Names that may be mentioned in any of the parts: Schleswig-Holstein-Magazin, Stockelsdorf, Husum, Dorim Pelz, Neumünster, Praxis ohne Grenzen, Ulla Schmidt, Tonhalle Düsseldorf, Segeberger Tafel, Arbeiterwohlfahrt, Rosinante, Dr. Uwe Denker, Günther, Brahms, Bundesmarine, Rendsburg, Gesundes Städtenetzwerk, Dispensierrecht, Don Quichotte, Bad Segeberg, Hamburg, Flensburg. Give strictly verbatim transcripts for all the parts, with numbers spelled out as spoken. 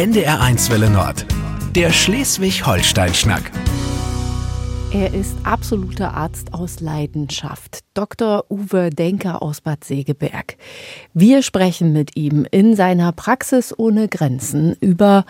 N D R eins Welle Nord, der Schleswig-Holstein-Schnack. Er ist absoluter Arzt aus Leidenschaft, Doktor Uwe Denker aus Bad Segeberg. Wir sprechen mit ihm in seiner Praxis ohne Grenzen über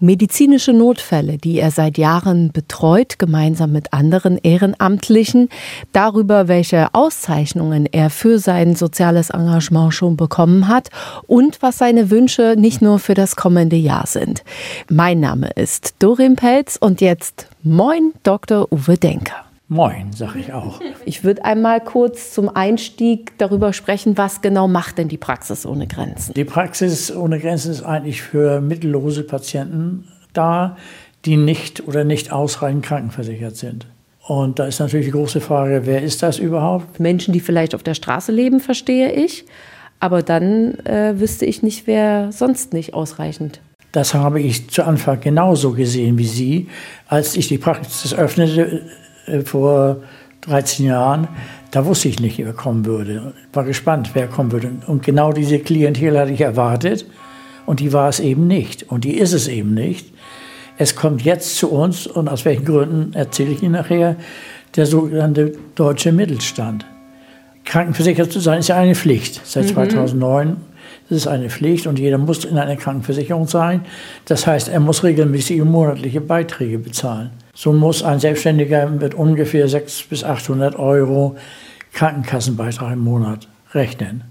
medizinische Notfälle, die er seit Jahren betreut, gemeinsam mit anderen Ehrenamtlichen, darüber, welche Auszeichnungen er für sein soziales Engagement schon bekommen hat und was seine Wünsche nicht nur für das kommende Jahr sind. Mein Name ist Dorim Pelz und jetzt Moin, Doktor Uwe Denker. Moin, sage ich auch. Ich würde einmal kurz zum Einstieg darüber sprechen, was genau macht denn die Praxis ohne Grenzen? Die Praxis ohne Grenzen ist eigentlich für mittellose Patienten da, die nicht oder nicht ausreichend krankenversichert sind. Und da ist natürlich die große Frage, wer ist das überhaupt? Menschen, die vielleicht auf der Straße leben, verstehe ich. Aber dann äh, wüsste ich nicht, wer sonst nicht ausreichend. Das habe ich zu Anfang genauso gesehen wie Sie. Als ich die Praxis öffnete äh, vor dreizehn Jahren, da wusste ich nicht, wer kommen würde. War gespannt, wer kommen würde. Und genau diese Klientel hatte ich erwartet. Und die war es eben nicht. Und die ist es eben nicht. Es kommt jetzt zu uns, und aus welchen Gründen erzähle ich Ihnen nachher, der sogenannte deutsche Mittelstand. Krankenversichert zu sein ist ja eine Pflicht seit zweitausendneun. Das ist eine Pflicht und jeder muss in einer Krankenversicherung sein. Das heißt, er muss regelmäßige monatliche Beiträge bezahlen. So muss ein Selbstständiger mit ungefähr sechshundert bis achthundert Euro Krankenkassenbeitrag im Monat rechnen.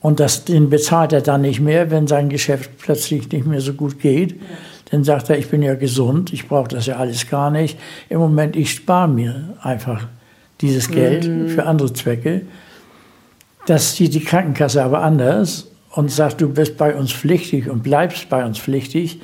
Und das, den bezahlt er dann nicht mehr, wenn sein Geschäft plötzlich nicht mehr so gut geht. Dann sagt er, ich bin ja gesund, ich brauche das ja alles gar nicht. Im Moment, ich spare mir einfach dieses Geld mhm. für andere Zwecke. Das sieht die Krankenkasse aber anders und sagt, du bist bei uns pflichtig und bleibst bei uns pflichtig.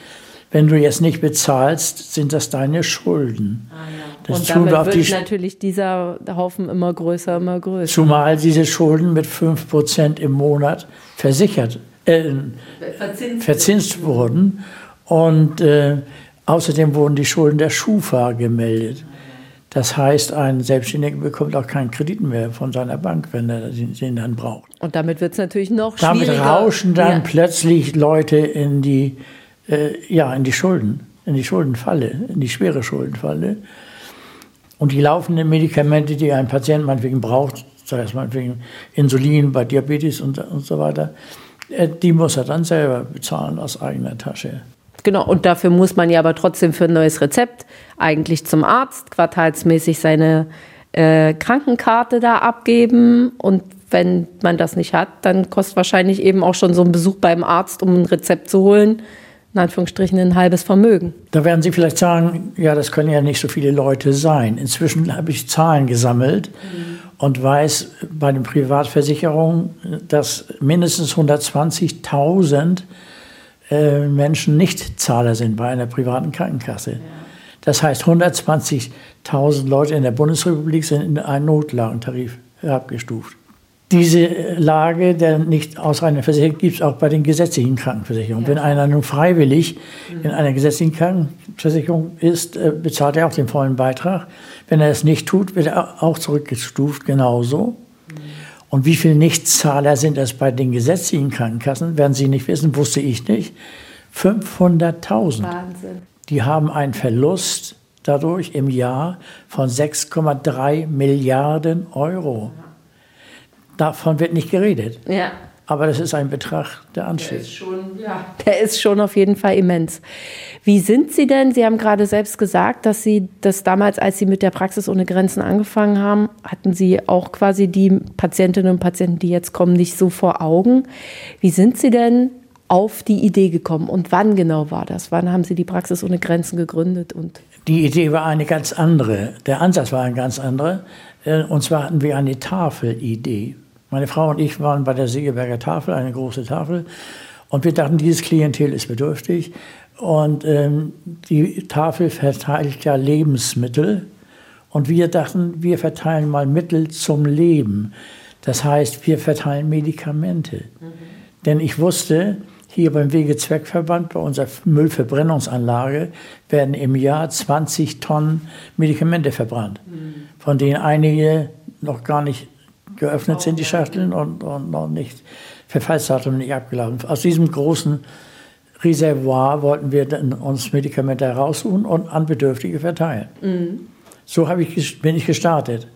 Wenn du jetzt nicht bezahlst, sind das deine Schulden. Ah, ja. Das und damit wird die natürlich dieser Haufen immer größer, immer größer. Zumal diese Schulden mit fünf Prozent im Monat versichert, äh, verzinst, verzinst wurden. Und äh, außerdem wurden die Schulden der Schufa gemeldet. Das heißt, ein Selbstständiger bekommt auch keinen Kredit mehr von seiner Bank, wenn er den dann braucht. Und damit wird es natürlich noch schwieriger. Damit rauschen dann ja. plötzlich Leute in die, äh, ja, in die Schulden, in die Schuldenfalle, in die schwere Schuldenfalle. Und die laufenden Medikamente, die ein Patient meinetwegen braucht, sei es meinetwegen Insulin bei Diabetes und, und so weiter, äh, die muss er dann selber bezahlen aus eigener Tasche. Genau, und dafür muss man ja aber trotzdem für ein neues Rezept eigentlich zum Arzt quartalsmäßig seine äh, Krankenkarte da abgeben. Und wenn man das nicht hat, dann kostet wahrscheinlich eben auch schon so ein Besuch beim Arzt, um ein Rezept zu holen, in Anführungsstrichen ein halbes Vermögen. Da werden Sie vielleicht sagen, ja, das können ja nicht so viele Leute sein. Inzwischen habe ich Zahlen gesammelt mhm. und weiß bei den Privatversicherungen, dass mindestens hundertzwanzigtausend Menschen nicht Zahler sind bei einer privaten Krankenkasse. Ja. Das heißt, hundertzwanzigtausend Leute in der Bundesrepublik sind in einen Notlagentarif abgestuft. Diese Lage der nicht ausreichenden Versicherung gibt es auch bei den gesetzlichen Krankenversicherungen. Ja. Wenn einer nun freiwillig mhm. in einer gesetzlichen Krankenversicherung ist, bezahlt er auch den vollen Beitrag. Wenn er es nicht tut, wird er auch zurückgestuft, genauso. Mhm. Und wie viele Nichtzahler sind es bei den gesetzlichen Krankenkassen, werden Sie nicht wissen, wusste ich nicht. fünfhunderttausend. Wahnsinn. Die haben einen Verlust dadurch im Jahr von sechs Komma drei Milliarden Euro. Davon wird nicht geredet. Ja. Aber das ist ein Betrag, der ansteht. Der ist schon, ja. Der ist schon auf jeden Fall immens. Wie sind Sie denn? Sie haben gerade selbst gesagt, dass Sie das damals, als Sie mit der Praxis ohne Grenzen angefangen haben, hatten Sie auch quasi die Patientinnen und Patienten, die jetzt kommen, nicht so vor Augen. Wie sind Sie denn auf die Idee gekommen und wann genau war das? Wann haben Sie die Praxis ohne Grenzen gegründet? Und die Idee war eine ganz andere. Der Ansatz war ein ganz anderer. Und zwar hatten wir eine Tafelidee. Meine Frau und ich waren bei der Segeberger Tafel, eine große Tafel, und wir dachten, dieses Klientel ist bedürftig. Und ähm, die Tafel verteilt ja Lebensmittel. Und wir dachten, wir verteilen mal Mittel zum Leben. Das heißt, wir verteilen Medikamente. Mhm. Denn ich wusste, hier beim Wegezweckverband, bei unserer Müllverbrennungsanlage, werden im Jahr zwanzig Tonnen Medikamente verbrannt, mhm. von denen einige noch gar nicht geöffnet sind die Schachteln und, und noch nicht, Verfallsdatum nicht abgelaufen. Aus diesem großen Reservoir wollten wir dann uns Medikamente heraussuchen und an Bedürftige verteilen. Mhm. So habe ich, bin ich gestartet.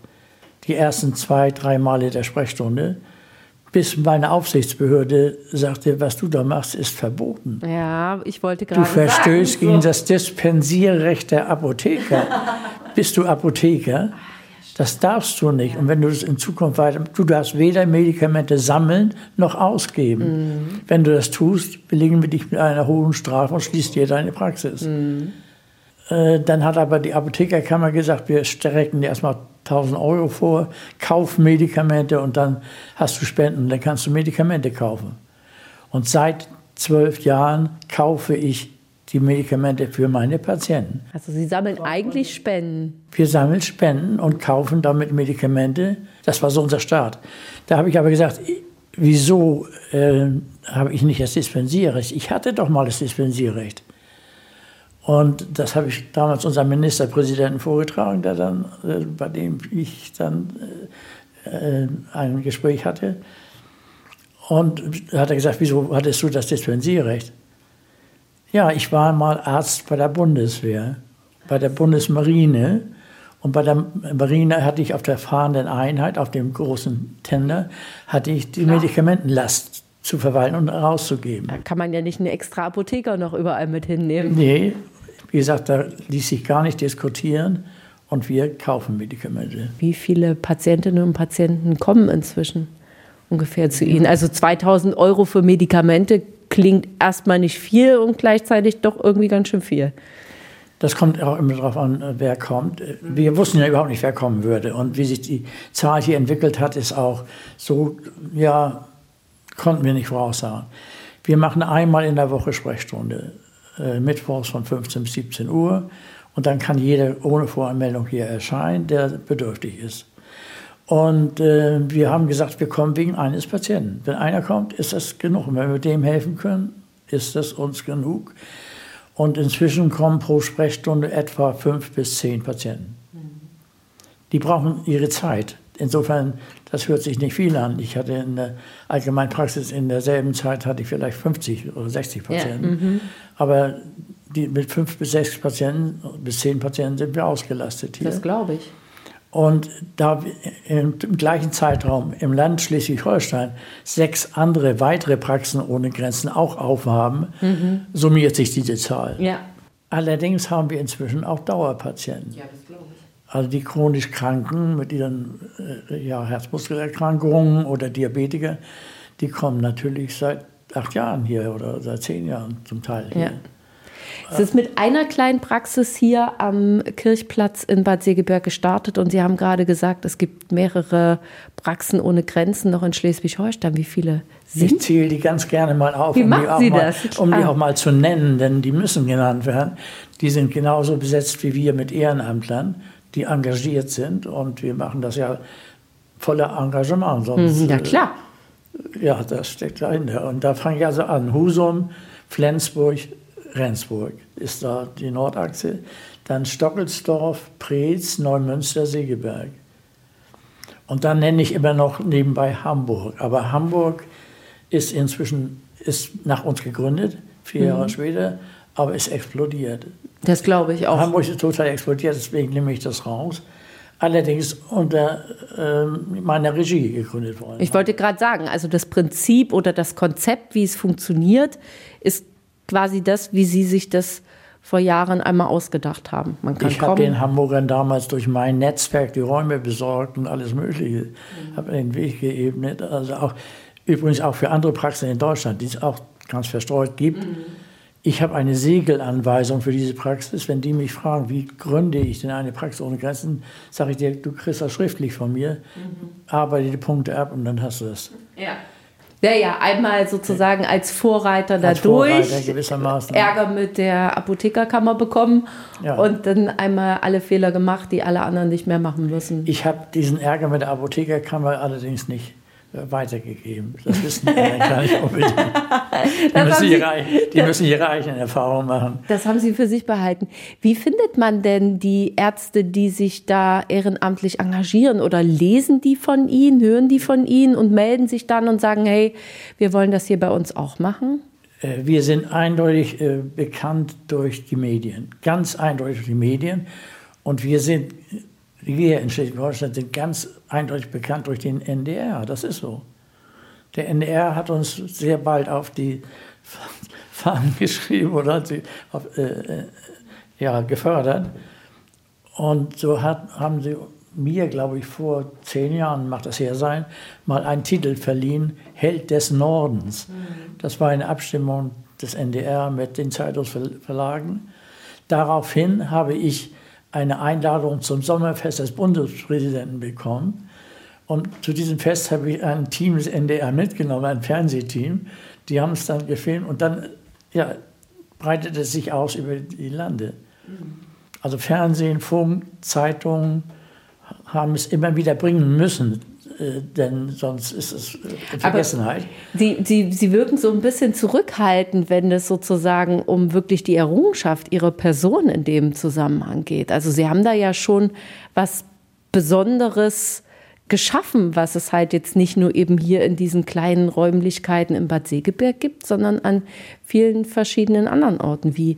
Die ersten zwei, drei Male der Sprechstunde, bis meine Aufsichtsbehörde sagte, was du da machst, ist verboten. Ja, ich wollte gerade sagen. Du verstößt sagen, so. gegen das Dispensierrecht der Apotheker. Bist du Apotheker? Das darfst du nicht. Ja. Und wenn du das in Zukunft weiter... Du darfst weder Medikamente sammeln noch ausgeben. Mhm. Wenn du das tust, belegen wir dich mit einer hohen Strafe und schließt dir deine Praxis. Mhm. Äh, dann hat aber die Apothekerkammer gesagt, wir strecken dir erstmal tausend Euro vor, kauf Medikamente und dann hast du Spenden und dann kannst du Medikamente kaufen. Und seit zwölf Jahren kaufe ich die Medikamente für meine Patienten. Also Sie sammeln eigentlich Spenden? Wir sammeln Spenden und kaufen damit Medikamente. Das war so unser Start. Da habe ich aber gesagt, wieso äh, habe ich nicht das Dispensierrecht? Ich hatte doch mal das Dispensierrecht. Und das habe ich damals unserem Ministerpräsidenten vorgetragen, der dann, äh, bei dem ich dann äh, ein Gespräch hatte. Und da hat er gesagt, wieso hattest du das Dispensierrecht? Ja, ich war mal Arzt bei der Bundeswehr, bei der Bundesmarine. Und bei der Marine hatte ich auf der fahrenden Einheit, auf dem großen Tender, hatte ich die Medikamentenlast zu verwalten und rauszugeben. Da kann man ja nicht eine extra Apotheker noch überall mit hinnehmen. Nee, wie gesagt, da ließ sich gar nicht diskutieren. Und wir kaufen Medikamente. Wie viele Patientinnen und Patienten kommen inzwischen ungefähr zu Ihnen? Also zweitausend Euro für Medikamente klingt erstmal nicht viel und gleichzeitig doch irgendwie ganz schön viel. Das kommt auch immer darauf an, wer kommt. Wir wussten ja überhaupt nicht, wer kommen würde. Und wie sich die Zahl hier entwickelt hat, ist auch so, ja, konnten wir nicht voraussagen. Wir machen einmal in der Woche Sprechstunde, äh, mittwochs von fünfzehn bis siebzehn Uhr. Und dann kann jeder ohne Voranmeldung hier erscheinen, der bedürftig ist. Und äh, wir haben gesagt, wir kommen wegen eines Patienten. Wenn einer kommt, ist das genug. Und wenn wir dem helfen können, ist das uns genug. Und inzwischen kommen pro Sprechstunde etwa fünf bis zehn Patienten. Die brauchen ihre Zeit. Insofern, das hört sich nicht viel an. Ich hatte in der Allgemeinpraxis in derselben Zeit hatte ich vielleicht fünfzig oder sechzig Patienten. Ja, mm-hmm. Aber die, mit fünf bis sechs Patienten, bis zehn Patienten sind wir ausgelastet hier. Das glaube ich. Und da im, im gleichen Zeitraum im Land Schleswig-Holstein sechs andere weitere Praxen ohne Grenzen auch aufhaben, mhm. summiert sich diese Zahl. Ja. Allerdings haben wir inzwischen auch Dauerpatienten. Ja, das glaube ich. Also die chronisch Kranken mit ihren äh, ja, Herzmuskelerkrankungen oder Diabetiker, die kommen natürlich seit acht Jahren hier oder seit zehn Jahren zum Teil hier. Ja. Es ist mit einer kleinen Praxis hier am Kirchplatz in Bad Segeberg gestartet und Sie haben gerade gesagt, es gibt mehrere Praxen ohne Grenzen noch in Schleswig-Holstein. Wie viele sind? Ich zähle die ganz gerne mal auf, Wie um, die auch, Sie mal, das? um die auch mal zu nennen, denn die müssen genannt werden. Die sind genauso besetzt wie wir mit Ehrenamtlern, die engagiert sind und wir machen das ja voller Engagement. Sonst, ja klar. Ja, das steckt dahinter. Und da fange ich also an. Husum, Flensburg, Rendsburg ist da die Nordachse, dann Stockelsdorf, Preetz, Neumünster, Segeberg. Und dann nenne ich immer noch nebenbei Hamburg. Aber Hamburg ist inzwischen ist nach uns gegründet, vier mhm. Jahre später, aber ist explodiert. Das glaube ich auch. Hamburg ist total explodiert, deswegen nehme ich das raus. Allerdings unter ähm, meiner Regie gegründet worden. Ich wollte gerade sagen, also das Prinzip oder das Konzept, wie es funktioniert, ist quasi das, wie Sie sich das vor Jahren einmal ausgedacht haben. Man kann ich habe den Hamburgern damals durch mein Netzwerk die Räume besorgt und alles Mögliche. Mhm. Habe den Weg geebnet. Also auch, übrigens auch für andere Praxen in Deutschland, die es auch ganz verstreut gibt. Mhm. Ich habe eine Segelanweisung für diese Praxis. Wenn die mich fragen, wie gründe ich denn eine Praxis ohne Grenzen, sage ich dir, du kriegst das schriftlich von mir, mhm. arbeite die Punkte ab und dann hast du das. Ja. Ja, ja, einmal sozusagen als Vorreiter dadurch Ärger mit der Apothekerkammer bekommen ja. und dann einmal alle Fehler gemacht, die alle anderen nicht mehr machen müssen. Ich habe diesen Ärger mit der Apothekerkammer allerdings nicht weitergegeben. Das wissen die gar nicht unbedingt. Die müssen, Sie, ihre, die müssen ihre eigenen Erfahrungen machen. Das haben Sie für sich behalten. Wie findet man denn die Ärzte, die sich da ehrenamtlich engagieren? Oder lesen die von Ihnen, hören die von Ihnen und melden sich dann und sagen, hey, wir wollen das hier bei uns auch machen? Wir sind eindeutig äh, bekannt durch die Medien, ganz eindeutig durch die Medien. Und wir sind, wir in Schleswig-Holstein sind ganz eindeutig bekannt durch den N D R, das ist so. Der N D R hat uns sehr bald auf die Fahnen geschrieben oder hat sie auf, äh, ja, gefördert. Und so hat, haben sie mir, glaube ich, vor zehn Jahren, mag das her sein, mal einen Titel verliehen, Held des Nordens. Das war eine Abstimmung des N D R mit den Zeitungsverlagen. Daraufhin habe ich eine Einladung zum Sommerfest des Bundespräsidenten bekommen. Und zu diesem Fest habe ich ein Team des N D R mitgenommen, ein Fernsehteam. Die haben es dann gefilmt und dann ja, breitete es sich aus über die Lande. Also Fernsehen, Funk, Zeitungen haben es immer wieder bringen müssen, denn sonst ist es Vergessenheit. Sie, Sie, Sie wirken so ein bisschen zurückhaltend, wenn es sozusagen um wirklich die Errungenschaft Ihrer Person in dem Zusammenhang geht. Also Sie haben da ja schon was Besonderes geschaffen, was es halt jetzt nicht nur eben hier in diesen kleinen Räumlichkeiten im Bad Segeberg gibt, sondern an vielen verschiedenen anderen Orten. Wie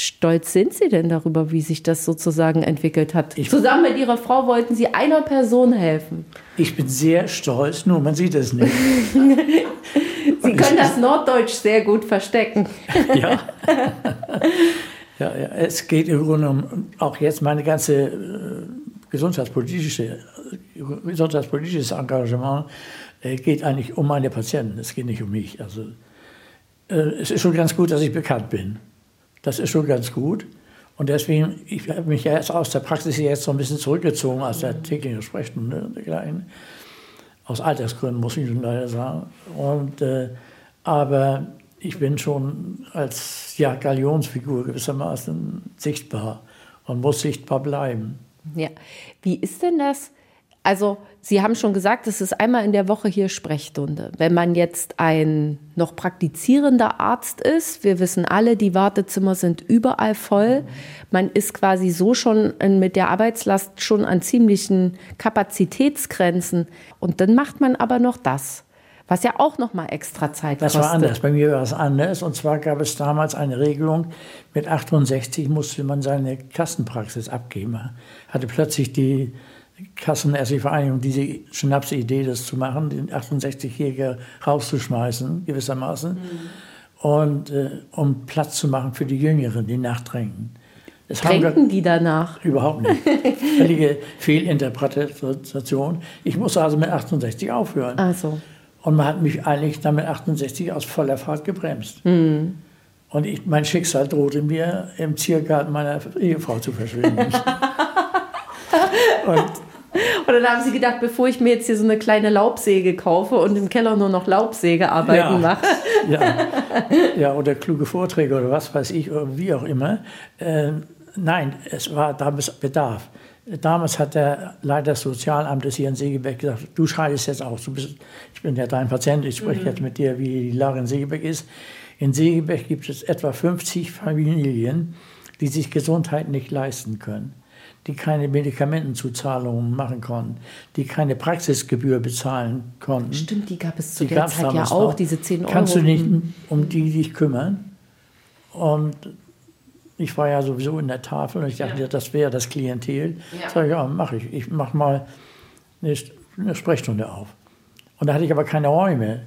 stolz sind Sie denn darüber, wie sich das sozusagen entwickelt hat? Ich Zusammen mit Ihrer Frau wollten Sie einer Person helfen. Ich bin sehr stolz, nur man sieht es nicht. Sie können das Norddeutsch sehr gut verstecken. Ja. ja, ja, es geht im Grunde um auch jetzt meine ganze äh, gesundheitspolitische, gesundheitspolitisches Engagement äh, geht eigentlich um meine Patienten. Es geht nicht um mich. Also äh, es ist schon ganz gut, dass ich bekannt bin. Das ist schon ganz gut. Und deswegen, ich habe mich ja erst aus der Praxis jetzt so ein bisschen zurückgezogen, aus der täglichen Sprechstunde und dergleichen. Aus Altersgründen, muss ich leider sagen. Und, äh, aber ich bin schon als ja, Galionsfigur gewissermaßen sichtbar und muss sichtbar bleiben. Ja, wie ist denn das? Also Sie haben schon gesagt, es ist einmal in der Woche hier Sprechstunde. Wenn man jetzt ein noch praktizierender Arzt ist, wir wissen alle, die Wartezimmer sind überall voll. Man ist quasi so schon mit der Arbeitslast schon an ziemlichen Kapazitätsgrenzen. Und dann macht man aber noch das, was ja auch noch mal extra Zeit kostet. Das war anders, bei mir war es anders. Und zwar gab es damals eine Regelung, mit achtundsechzig musste man seine Kassenpraxis abgeben. Hatte plötzlich die Kassenärztliche Vereinigung diese Schnapsidee, das zu machen, den achtundsechzigjährigen rauszuschmeißen, gewissermaßen, mhm. und äh, um Platz zu machen für die Jüngeren, die nachdrängen. Drängen die danach? Überhaupt nicht. Völlige Fehlinterpretation. Ich musste also mit achtundsechzig aufhören. Also. Und man hat mich eigentlich dann mit achtundsechzig aus voller Fahrt gebremst. Mhm. Und ich, mein Schicksal drohte mir, im Ziergarten meiner Ehefrau zu verschwinden. Und Und dann haben Sie gedacht, bevor ich mir jetzt hier so eine kleine Laubsäge kaufe und im Keller nur noch Laubsägearbeiten ja, mache. Ja. ja, oder kluge Vorträge oder was weiß ich, wie auch immer. Äh, nein, es war damals Bedarf. Damals hat der Leiter des Sozialamtes hier in Segeberg gesagt, du schreibst jetzt auch, du bist, ich bin ja dein Patient, ich spreche mhm. jetzt mit dir, wie die Lage in Segeberg ist. In Segeberg gibt es etwa fünfzig Familien, die sich Gesundheit nicht leisten können, die keine Medikamentenzuzahlungen machen konnten, die keine Praxisgebühr bezahlen konnten. Stimmt, die gab es zu die der Zeit ja auch, noch. Diese zehn Euro. Kannst du nicht um die dich kümmern? Und ich war ja sowieso in der Tafel und ich dachte, ja. das wäre das Klientel. Ja. Sag ich, ja, mach ich. Ich mach mal eine, eine Sprechstunde auf. Und da hatte ich aber keine Räume.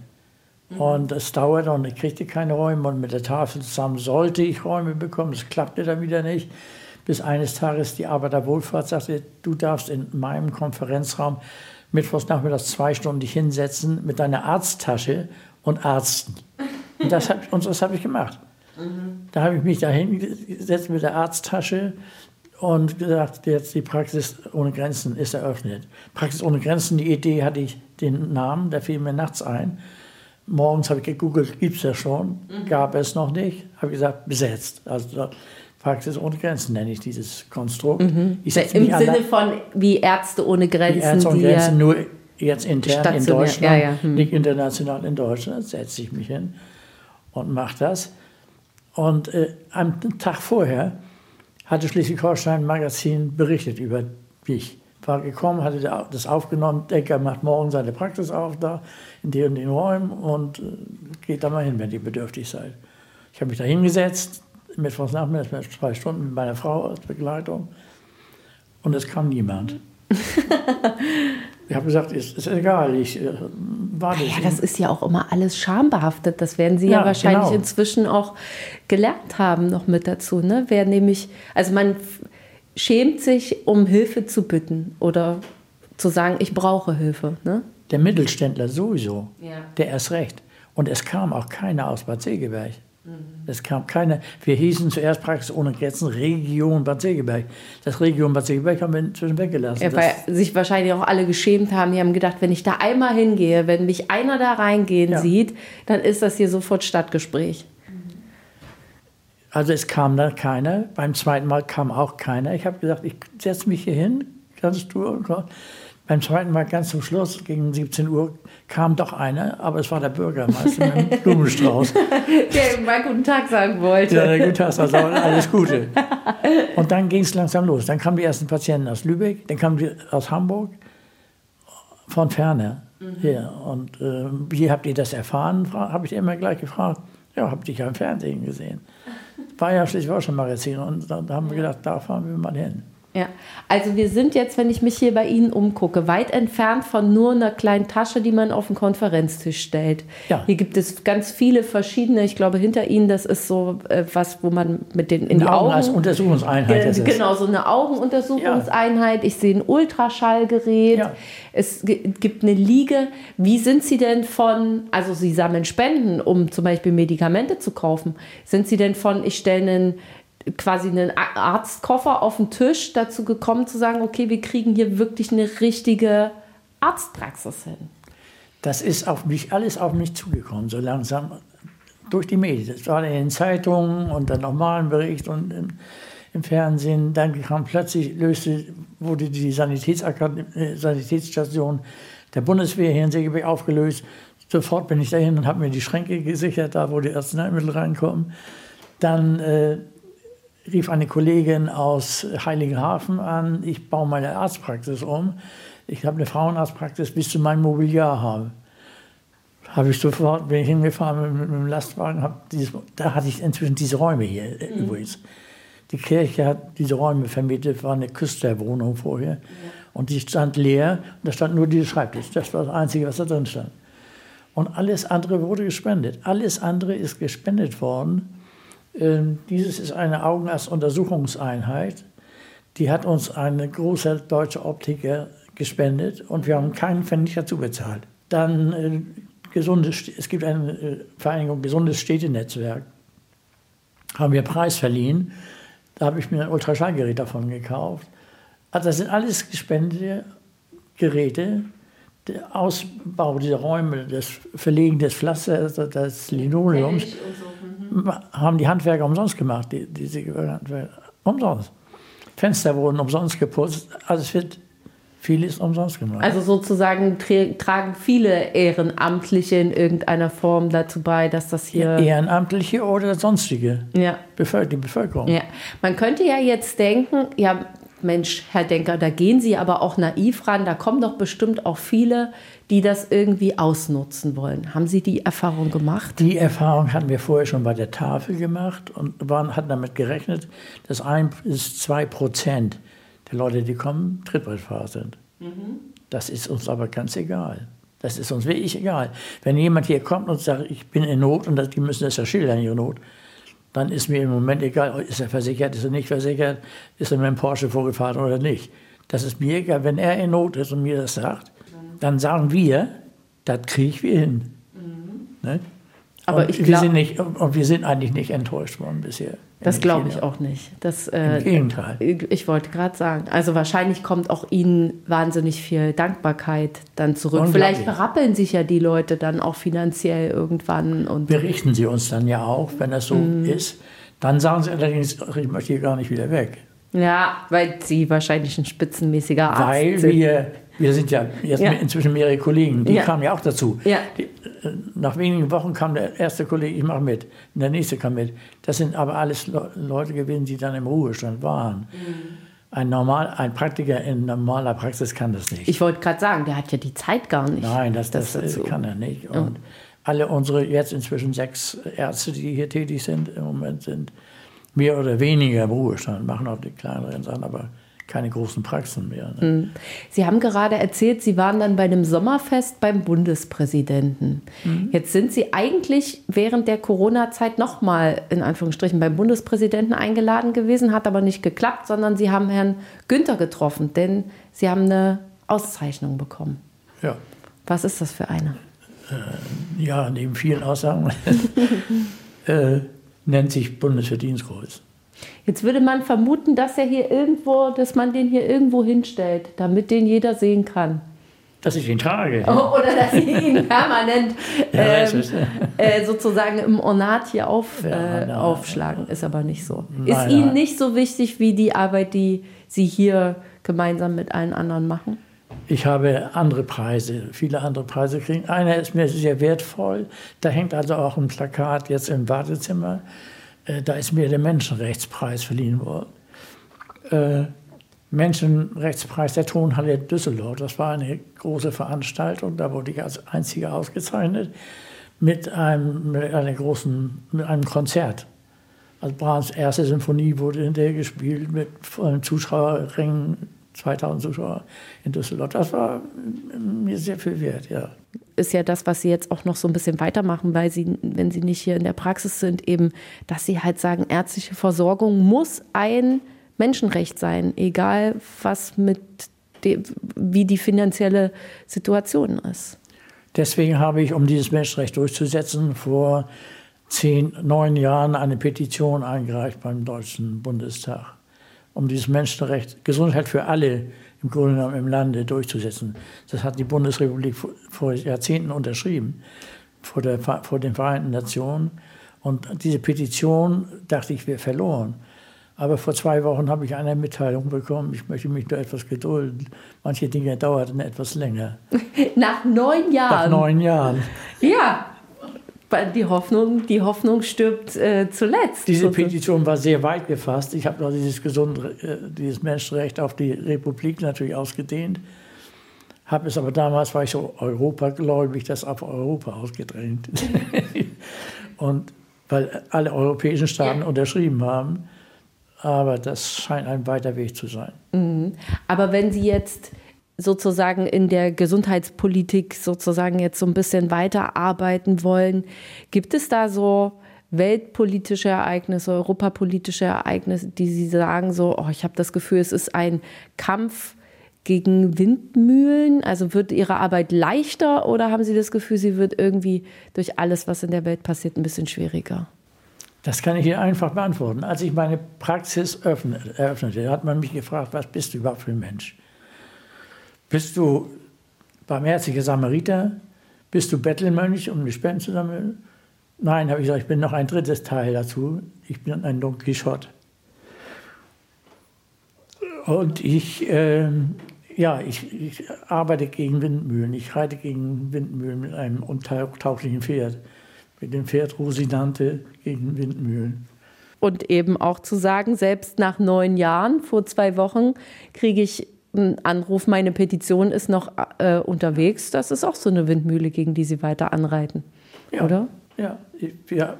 Und es dauerte und ich kriegte keine Räume. Und mit der Tafel zusammen sollte ich Räume bekommen. Das klappte dann wieder nicht. Bis eines Tages die Arbeiterwohlfahrt sagte, du darfst in meinem Konferenzraum mittwochs nachmittags zwei Stunden dich hinsetzen mit deiner Arzttasche und Arzten. Und das habe hab ich gemacht. Mhm. Da habe ich mich da hingesetzt mit der Arzttasche und gesagt, jetzt die Praxis ohne Grenzen ist eröffnet. Praxis ohne Grenzen, die Idee hatte ich den Namen, der fiel mir nachts ein. Morgens habe ich gegoogelt, gibt es ja schon, mhm. gab es noch nicht. Habe ich gesagt, besetzt. Also Praxis ohne Grenzen nenne ich dieses Konstrukt. Mhm. Ich Im Sinne alle, von wie Ärzte ohne Grenzen. Die Ärzte ohne die Grenzen, nur jetzt intern in Deutschland, ja, ja. Hm. nicht international in Deutschland, setze ich mich hin und mache das. Und äh, am Tag vorher hatte Schleswig-Holstein-Magazin berichtet über mich, war gekommen, hatte das aufgenommen. Denker macht morgen seine Praxis auf da, in den und den Räumen und geht da mal hin, wenn ihr bedürftig seid. Ich habe mich da hingesetzt, mittwochs nachmittags, zwei Stunden mit meiner Frau als Begleitung und es kam niemand. Ich habe gesagt, es ist, ist egal, ich äh, warte. Ja, das ist ja auch immer alles schambehaftet. Das werden Sie ja, ja wahrscheinlich genau. inzwischen auch gelernt haben noch mit dazu. Ne? Wer nämlich, also man f- schämt sich, um Hilfe zu bitten oder zu sagen, ich brauche Hilfe. Ne? Der Mittelständler sowieso, ja. der erst recht. Und es kam auch keiner aus Bad Segeberg. Mhm. Es kam keiner. Wir hießen zuerst Praxis ohne Grenzen Region Bad Segeberg. Das Region Bad Segeberg haben wir inzwischen weggelassen. Ja, weil das sich wahrscheinlich auch alle geschämt haben. Die haben gedacht, wenn ich da einmal hingehe, wenn mich einer da reingehen ja. sieht, dann ist das hier sofort Stadtgespräch. Also es kam dann keiner. Beim zweiten Mal kam auch keiner. Ich habe gesagt, ich setze mich hier hin, ganz stur. Beim zweiten Mal ganz zum Schluss, gegen siebzehn Uhr, kam doch einer, aber es war der Bürgermeister mit einem Blumenstrauß. Der ihm mal guten Tag sagen wollte. Ja, der guten Tag sagen wollte, alles Gute. Und dann ging es langsam los. Dann kamen die ersten Patienten aus Lübeck, dann kamen die aus Hamburg, von ferne. Mhm. Hier. Und äh, wie habt ihr das erfahren, habe ich immer gleich gefragt. Ja, habt ihr ja im Fernsehen gesehen. War ja Schleswig-Holstein-Magazin und da haben wir gedacht, da fahren wir mal hin. Ja, also wir sind jetzt, wenn ich mich hier bei Ihnen umgucke, weit entfernt von nur einer kleinen Tasche, die man auf den Konferenztisch stellt. Ja. Hier gibt es ganz viele verschiedene, ich glaube hinter Ihnen, das ist so äh, was, wo man mit den in die Augen... Als Untersuchungseinheit. Äh, das ist. Genau, so eine Augenuntersuchungseinheit. Ja. Ich sehe ein Ultraschallgerät. Ja. Es g- gibt eine Liege. Wie sind Sie denn von, also Sie sammeln Spenden, um zum Beispiel Medikamente zu kaufen. Sind Sie denn von, ich stelle einen... quasi einen Arztkoffer auf den Tisch dazu gekommen zu sagen, okay, wir kriegen hier wirklich eine richtige Arztpraxis hin. Das ist auf mich, alles auf mich zugekommen, so langsam durch die Medien. Das war in den Zeitungen und dann normalen Bericht und im, im Fernsehen. Dann kam plötzlich, löste, wurde die Sanitätsakademie, Sanitätsstation der Bundeswehr hier in Segeberg aufgelöst. Sofort bin ich dahin und habe mir die Schränke gesichert, da wo die Arzneimittel reinkommen. Dann äh, rief eine Kollegin aus Heiligenhafen an, ich baue meine Arztpraxis um. Ich habe eine Frauenarztpraxis, bis zu meinem Mobiliar habe. Habe ich sofort, bin ich hingefahren mit, mit dem Lastwagen, hab dieses, da hatte ich inzwischen diese Räume hier mhm. übrigens. Die Kirche hat diese Räume vermietet, war eine Küsterwohnung vorher. Ja. Und die stand leer, und da stand nur dieser Schreibtisch. Das war das Einzige, was da drin stand. Und alles andere wurde gespendet. Alles andere ist gespendet worden. Ähm, dieses ist eine Augenarztuntersuchungseinheit, die hat uns ein großer deutscher Optiker gespendet und wir haben keinen Pfennig dazu bezahlt. Dann äh, Gesundes, es gibt eine äh, Vereinigung Gesundes Städtenetzwerk, haben wir Preis verliehen, da habe ich mir ein Ultraschallgerät davon gekauft. Also das sind alles gespendete Geräte. Der Ausbau dieser Räume, das Verlegen des Pflasters, des Linoleums, haben die Handwerker umsonst gemacht, die, die Segeberger Handwerker. Umsonst. Fenster wurden umsonst geputzt. Also es wird vieles umsonst gemacht. Also sozusagen tra- tragen viele Ehrenamtliche in irgendeiner Form dazu bei, dass das hier... Ehrenamtliche oder sonstige. Ja. Bevölker- die Bevölkerung. Ja. Man könnte ja jetzt denken, ja... Mensch, Herr Denker, da gehen Sie aber auch naiv ran. Da kommen doch bestimmt auch viele, die das irgendwie ausnutzen wollen. Haben Sie die Erfahrung gemacht? Die Erfahrung hatten wir vorher schon bei der Tafel gemacht und waren, hatten damit gerechnet, dass ein bis zwei Prozent der Leute, die kommen, Trittbrettfahrer sind. Mhm. Das ist uns aber ganz egal. Das ist uns wirklich egal. Wenn jemand hier kommt und sagt, ich bin in Not und das, die müssen das ja schildern, ihre Not, dann ist mir im Moment egal, ist er versichert, ist er nicht versichert, ist er mit dem Porsche vorgefahren oder nicht. Das ist mir egal, wenn er in Not ist und mir das sagt, dann sagen wir, das kriegen wir hin. Mhm. Ne? Aber und ich glaub, wir sind nicht, und wir sind eigentlich nicht enttäuscht worden bisher. Das glaube ich auch nicht. Das, äh, im Gegenteil. Ich wollte gerade sagen, also wahrscheinlich kommt auch Ihnen wahnsinnig viel Dankbarkeit dann zurück. Vielleicht berappeln sich ja die Leute dann auch finanziell irgendwann. Und berichten sie uns dann ja auch, wenn das so mm. ist. Dann sagen sie allerdings, ich möchte hier gar nicht wieder weg. Ja, weil sie wahrscheinlich ein spitzenmäßiger Arzt weil sind. Weil wir, wir sind ja jetzt ja. inzwischen mehrere Kollegen, die ja. kamen ja auch dazu. Ja. Die, nach wenigen Wochen kam der erste Kollege, ich mache mit, und der nächste kam mit. Das sind aber alles Le- Leute gewesen, die dann im Ruhestand waren. Mhm. Ein, normal, ein Praktiker in normaler Praxis kann das nicht. Ich wollte gerade sagen, der hat ja die Zeit gar nicht. Nein, das, das, das kann er nicht. Und ja. alle unsere jetzt inzwischen sechs Ärzte, die hier tätig sind, im Moment sind mehr oder weniger im Ruhestand, machen auch die kleineren Sachen, aber keine großen Praxen mehr. Ne? Sie haben gerade erzählt, Sie waren dann bei einem Sommerfest beim Bundespräsidenten. Mhm. Jetzt sind Sie eigentlich während der Corona-Zeit nochmal in Anführungsstrichen beim Bundespräsidenten eingeladen gewesen, hat aber nicht geklappt, sondern Sie haben Herrn Günther getroffen, denn Sie haben eine Auszeichnung bekommen. Ja. Was ist das für eine? Äh, ja, neben vielen Aussagen äh, nennt sich Bundesverdienstkreuz. Jetzt würde man vermuten, dass er hier irgendwo, dass man den hier irgendwo hinstellt, damit den jeder sehen kann. Dass ich ihn trage. Oh, oder dass Sie ihn permanent ähm, äh, sozusagen im Ornat hier auf, äh, ja, na, aufschlagen. Ist aber nicht so. Na, ist Ihnen na. nicht so wichtig wie die Arbeit, die Sie hier gemeinsam mit allen anderen machen? Ich habe andere Preise, viele andere Preise kriegen. Einer ist mir sehr wertvoll. Da hängt also auch ein Plakat jetzt im Wartezimmer. Da ist mir der Menschenrechtspreis verliehen worden. Äh, Menschenrechtspreis der Tonhalle Düsseldorf. Das war eine große Veranstaltung. Da wurde ich als Einziger ausgezeichnet mit einem, mit einer großen, mit einem Konzert. Also Brahms erste Symphonie wurde hinterher gespielt mit Zuschauerringen, zweitausend Zuschauer in Düsseldorf. Das war mir sehr viel wert, ja. Ist ja das, was Sie jetzt auch noch so ein bisschen weitermachen, weil Sie, wenn Sie nicht hier in der Praxis sind, eben, dass Sie halt sagen, ärztliche Versorgung muss ein Menschenrecht sein, egal was mit dem, wie die finanzielle Situation ist. Deswegen habe ich, um dieses Menschenrecht durchzusetzen, vor zehn, neun Jahren eine Petition eingereicht beim Deutschen Bundestag, um dieses Menschenrecht, Gesundheit für alle im Grunde genommen im Lande durchzusetzen. Das hat die Bundesrepublik vor Jahrzehnten unterschrieben, vor, der, vor den Vereinten Nationen. Und diese Petition, dachte ich, wäre verloren. Aber vor zwei Wochen habe ich eine Mitteilung bekommen, ich möchte mich da etwas gedulden. Manche Dinge dauerten etwas länger. Nach neun Jahren? Nach neun Jahren. Ja, die Hoffnung, die Hoffnung stirbt äh, zuletzt. Diese Petition war sehr weit gefasst. Ich habe noch dieses, gesunde, äh, dieses Menschenrecht auf die Republik natürlich ausgedehnt. Habe es aber damals, war ich so europagläubig, das auf Europa ausgedrängt. Und weil alle europäischen Staaten ja. unterschrieben haben. Aber das scheint ein weiter Weg zu sein. Mhm. Aber wenn Sie jetzt sozusagen in der Gesundheitspolitik sozusagen jetzt so ein bisschen weiterarbeiten wollen. Gibt es da so weltpolitische Ereignisse, europapolitische Ereignisse, die Sie sagen so, oh, ich habe das Gefühl, es ist ein Kampf gegen Windmühlen? Also wird Ihre Arbeit leichter oder haben Sie das Gefühl, sie wird irgendwie durch alles, was in der Welt passiert, ein bisschen schwieriger? Das kann ich Ihnen einfach beantworten. Als ich meine Praxis öffnete, eröffnete, hat man mich gefragt, was bist du überhaupt für ein Mensch? Bist du barmherziger Samariter? Bist du Bettelmönch, um die Spenden zu sammeln? Nein, habe ich gesagt, ich bin noch ein drittes Teil dazu. Ich bin ein Don Quichotte. Und ich, äh, ja, ich, ich arbeite gegen Windmühlen. Ich reite gegen Windmühlen mit einem untauglichen Pferd. Mit dem Pferd Rosinante gegen Windmühlen. Und eben auch zu sagen, selbst nach neun Jahren, vor zwei Wochen, kriege ich ein Anruf, meine Petition ist noch äh, unterwegs. Das ist auch so eine Windmühle, gegen die Sie weiter anreiten, ja, oder? Ja, ich, ja.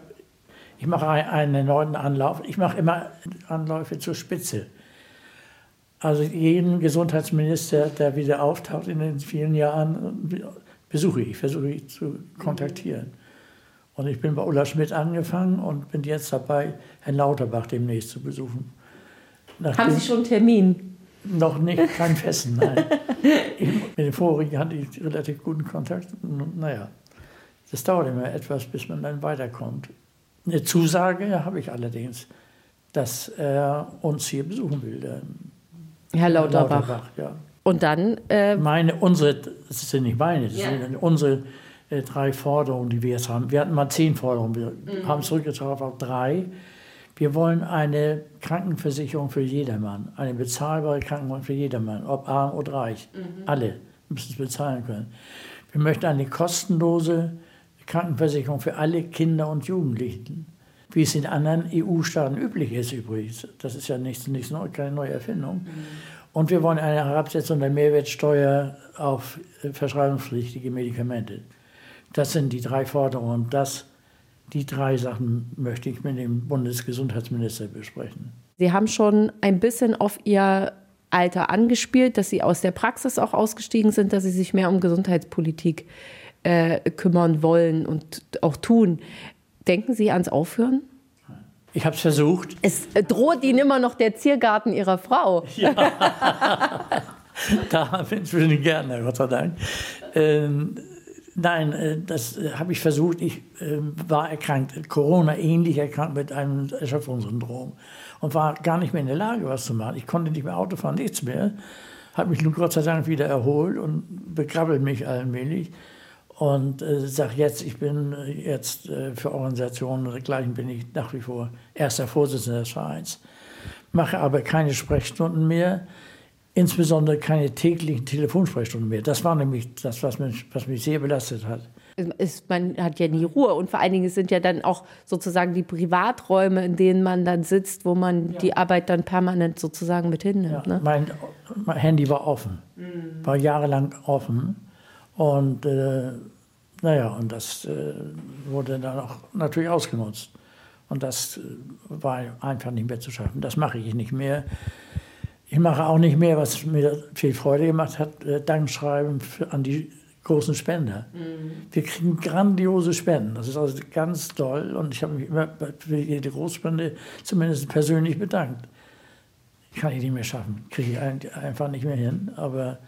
ich mache einen erneuten Anlauf. Ich mache immer Anläufe zur Spitze. Also jeden Gesundheitsminister, der wieder auftaucht in den vielen Jahren, besuche ich, versuche ich zu kontaktieren. Und ich bin bei Ulla Schmidt angefangen und bin jetzt dabei, Herrn Lauterbach demnächst zu besuchen. Nachdem Haben Sie schon einen Termin? Noch nicht, kein Fessen, nein. Ich, mit dem vorigen hatte ich relativ guten Kontakt. Naja, das dauert immer etwas, bis man dann weiterkommt. Eine Zusage habe ich allerdings, dass er uns hier besuchen will. Herr Lauterbach. Herr Lauterbach, ja. Und dann? Äh meine, unsere, das sind nicht meine, das ja. sind unsere äh, drei Forderungen, die wir jetzt haben. Wir hatten mal zehn Forderungen, wir mhm. haben es zurückgetragen auf drei. Wir wollen eine Krankenversicherung für jedermann, eine bezahlbare Krankenversicherung für jedermann, ob arm oder reich. Mhm. Alle müssen es bezahlen können. Wir möchten eine kostenlose Krankenversicherung für alle Kinder und Jugendlichen. wie es in anderen E U-Staaten üblich ist übrigens. Das ist ja nichts, nichts Neues, keine neue Erfindung. Mhm. Und wir wollen eine Herabsetzung der Mehrwertsteuer auf verschreibungspflichtige Medikamente. Das sind die drei Forderungen. Das, die drei Sachen möchte ich mit dem Bundesgesundheitsminister besprechen. Sie haben schon ein bisschen auf Ihr Alter angespielt, dass Sie aus der Praxis auch ausgestiegen sind, dass Sie sich mehr um Gesundheitspolitik äh, kümmern wollen und auch tun. Denken Sie ans Aufhören? Ich habe es versucht. Es droht Ihnen immer noch der Ziergarten Ihrer Frau. Ja, da bin ich gerne, Gott sei Dank. Ähm, nein, das habe ich versucht. Ich äh, war erkrankt, Corona-ähnlich erkrankt mit einem Erschöpfungssyndrom und war gar nicht mehr in der Lage, was zu machen. Ich konnte nicht mehr Auto fahren, nichts mehr. Habe mich nun Gott sei Dank wieder erholt und bekrabbelt mich allmählich. Und äh, sage jetzt, ich bin jetzt äh, für Organisationen und dergleichen bin ich nach wie vor erster Vorsitzender des Vereins. Mache aber keine Sprechstunden mehr, insbesondere keine täglichen Telefonsprechstunden mehr. Das war nämlich das, was mich, was mich sehr belastet hat. Ist, man hat ja nie Ruhe und vor allen Dingen sind ja dann auch sozusagen die Privaträume, in denen man dann sitzt, wo man ja. die Arbeit dann permanent sozusagen mit hinnimmt. Ja, ne? mein, mein Handy war offen, mhm. war jahrelang offen. Und äh, naja, und das äh, wurde dann auch natürlich ausgenutzt. Und das äh, war einfach nicht mehr zu schaffen. Das mache ich nicht mehr. Ich mache auch nicht mehr, was mir viel Freude gemacht hat, äh, Dankschreiben für, an die großen Spender. Mhm. Wir kriegen grandiose Spenden. Das ist also ganz toll. Und ich habe mich immer für jede Großspende zumindest persönlich bedankt. Kann ich nicht mehr schaffen. Kriege ich einfach nicht mehr hin. Aber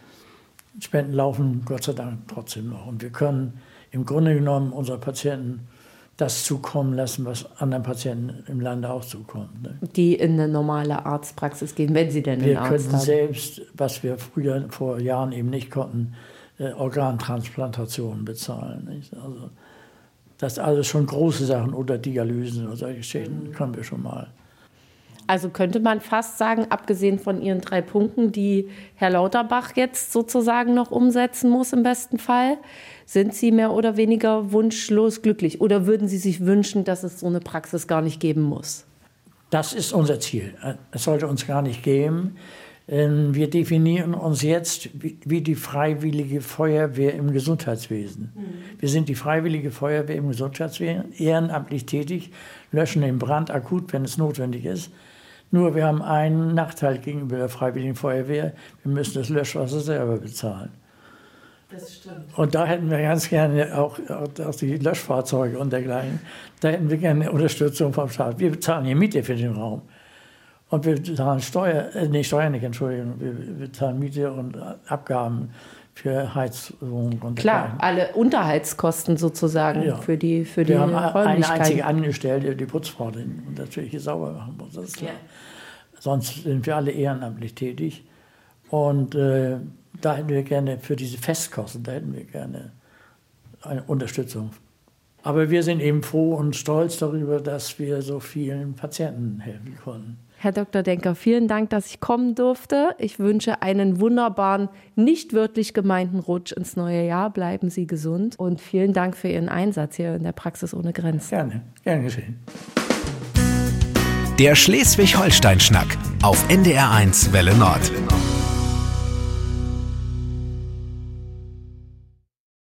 Spenden laufen Gott sei Dank trotzdem noch. Und wir können im Grunde genommen unseren Patienten das zukommen lassen, was anderen Patienten im Lande auch zukommt. Ne? Die in eine normale Arztpraxis gehen, wenn sie denn einen Arzt haben. Wir können selbst, was wir früher vor Jahren eben nicht konnten, äh, Organtransplantationen bezahlen. Nicht? Also das sind alles schon große Sachen oder Dialysen oder solche Geschichten können wir schon mal. Also könnte man fast sagen, abgesehen von Ihren drei Punkten, die Herr Lauterbach jetzt sozusagen noch umsetzen muss im besten Fall, sind Sie mehr oder weniger wunschlos glücklich? Oder würden Sie sich wünschen, dass es so eine Praxis gar nicht geben muss? Das ist unser Ziel. Es sollte uns gar nicht geben. Wir definieren uns jetzt wie die Freiwillige Feuerwehr im Gesundheitswesen. Wir sind die Freiwillige Feuerwehr im Gesundheitswesen, ehrenamtlich tätig, löschen den Brand akut, wenn es notwendig ist. Nur wir haben einen Nachteil gegenüber der Freiwilligen Feuerwehr. Wir müssen das Löschwasser selber bezahlen. Das stimmt. Und da hätten wir ganz gerne auch, auch die Löschfahrzeuge und dergleichen. Da hätten wir gerne Unterstützung vom Staat. Wir bezahlen hier Miete für den Raum. Und wir bezahlen Steuer, äh, nee, Steuer nicht, Entschuldigung. Wir bezahlen Miete und Abgaben für Heizung und klar, alle Unterhaltskosten sozusagen ja. für die für die Räumlichkeiten. Wir haben eine einzige Angestellte, die Putzfrau, die natürlich sauber machen muss, das ist klar. Ja. Sonst sind wir alle ehrenamtlich tätig. Und äh, da hätten wir gerne für diese Festkosten, da hätten wir gerne eine Unterstützung. Aber wir sind eben froh und stolz darüber, dass wir so vielen Patienten helfen konnten. Herr Doktor Denker, vielen Dank, dass ich kommen durfte. Ich wünsche einen wunderbaren, nicht wörtlich gemeinten Rutsch ins neue Jahr. Bleiben Sie gesund und vielen Dank für Ihren Einsatz hier in der Praxis ohne Grenzen. Gerne, gerne geschehen. Der Schleswig-Holstein-Schnack auf N D R eins Welle Nord.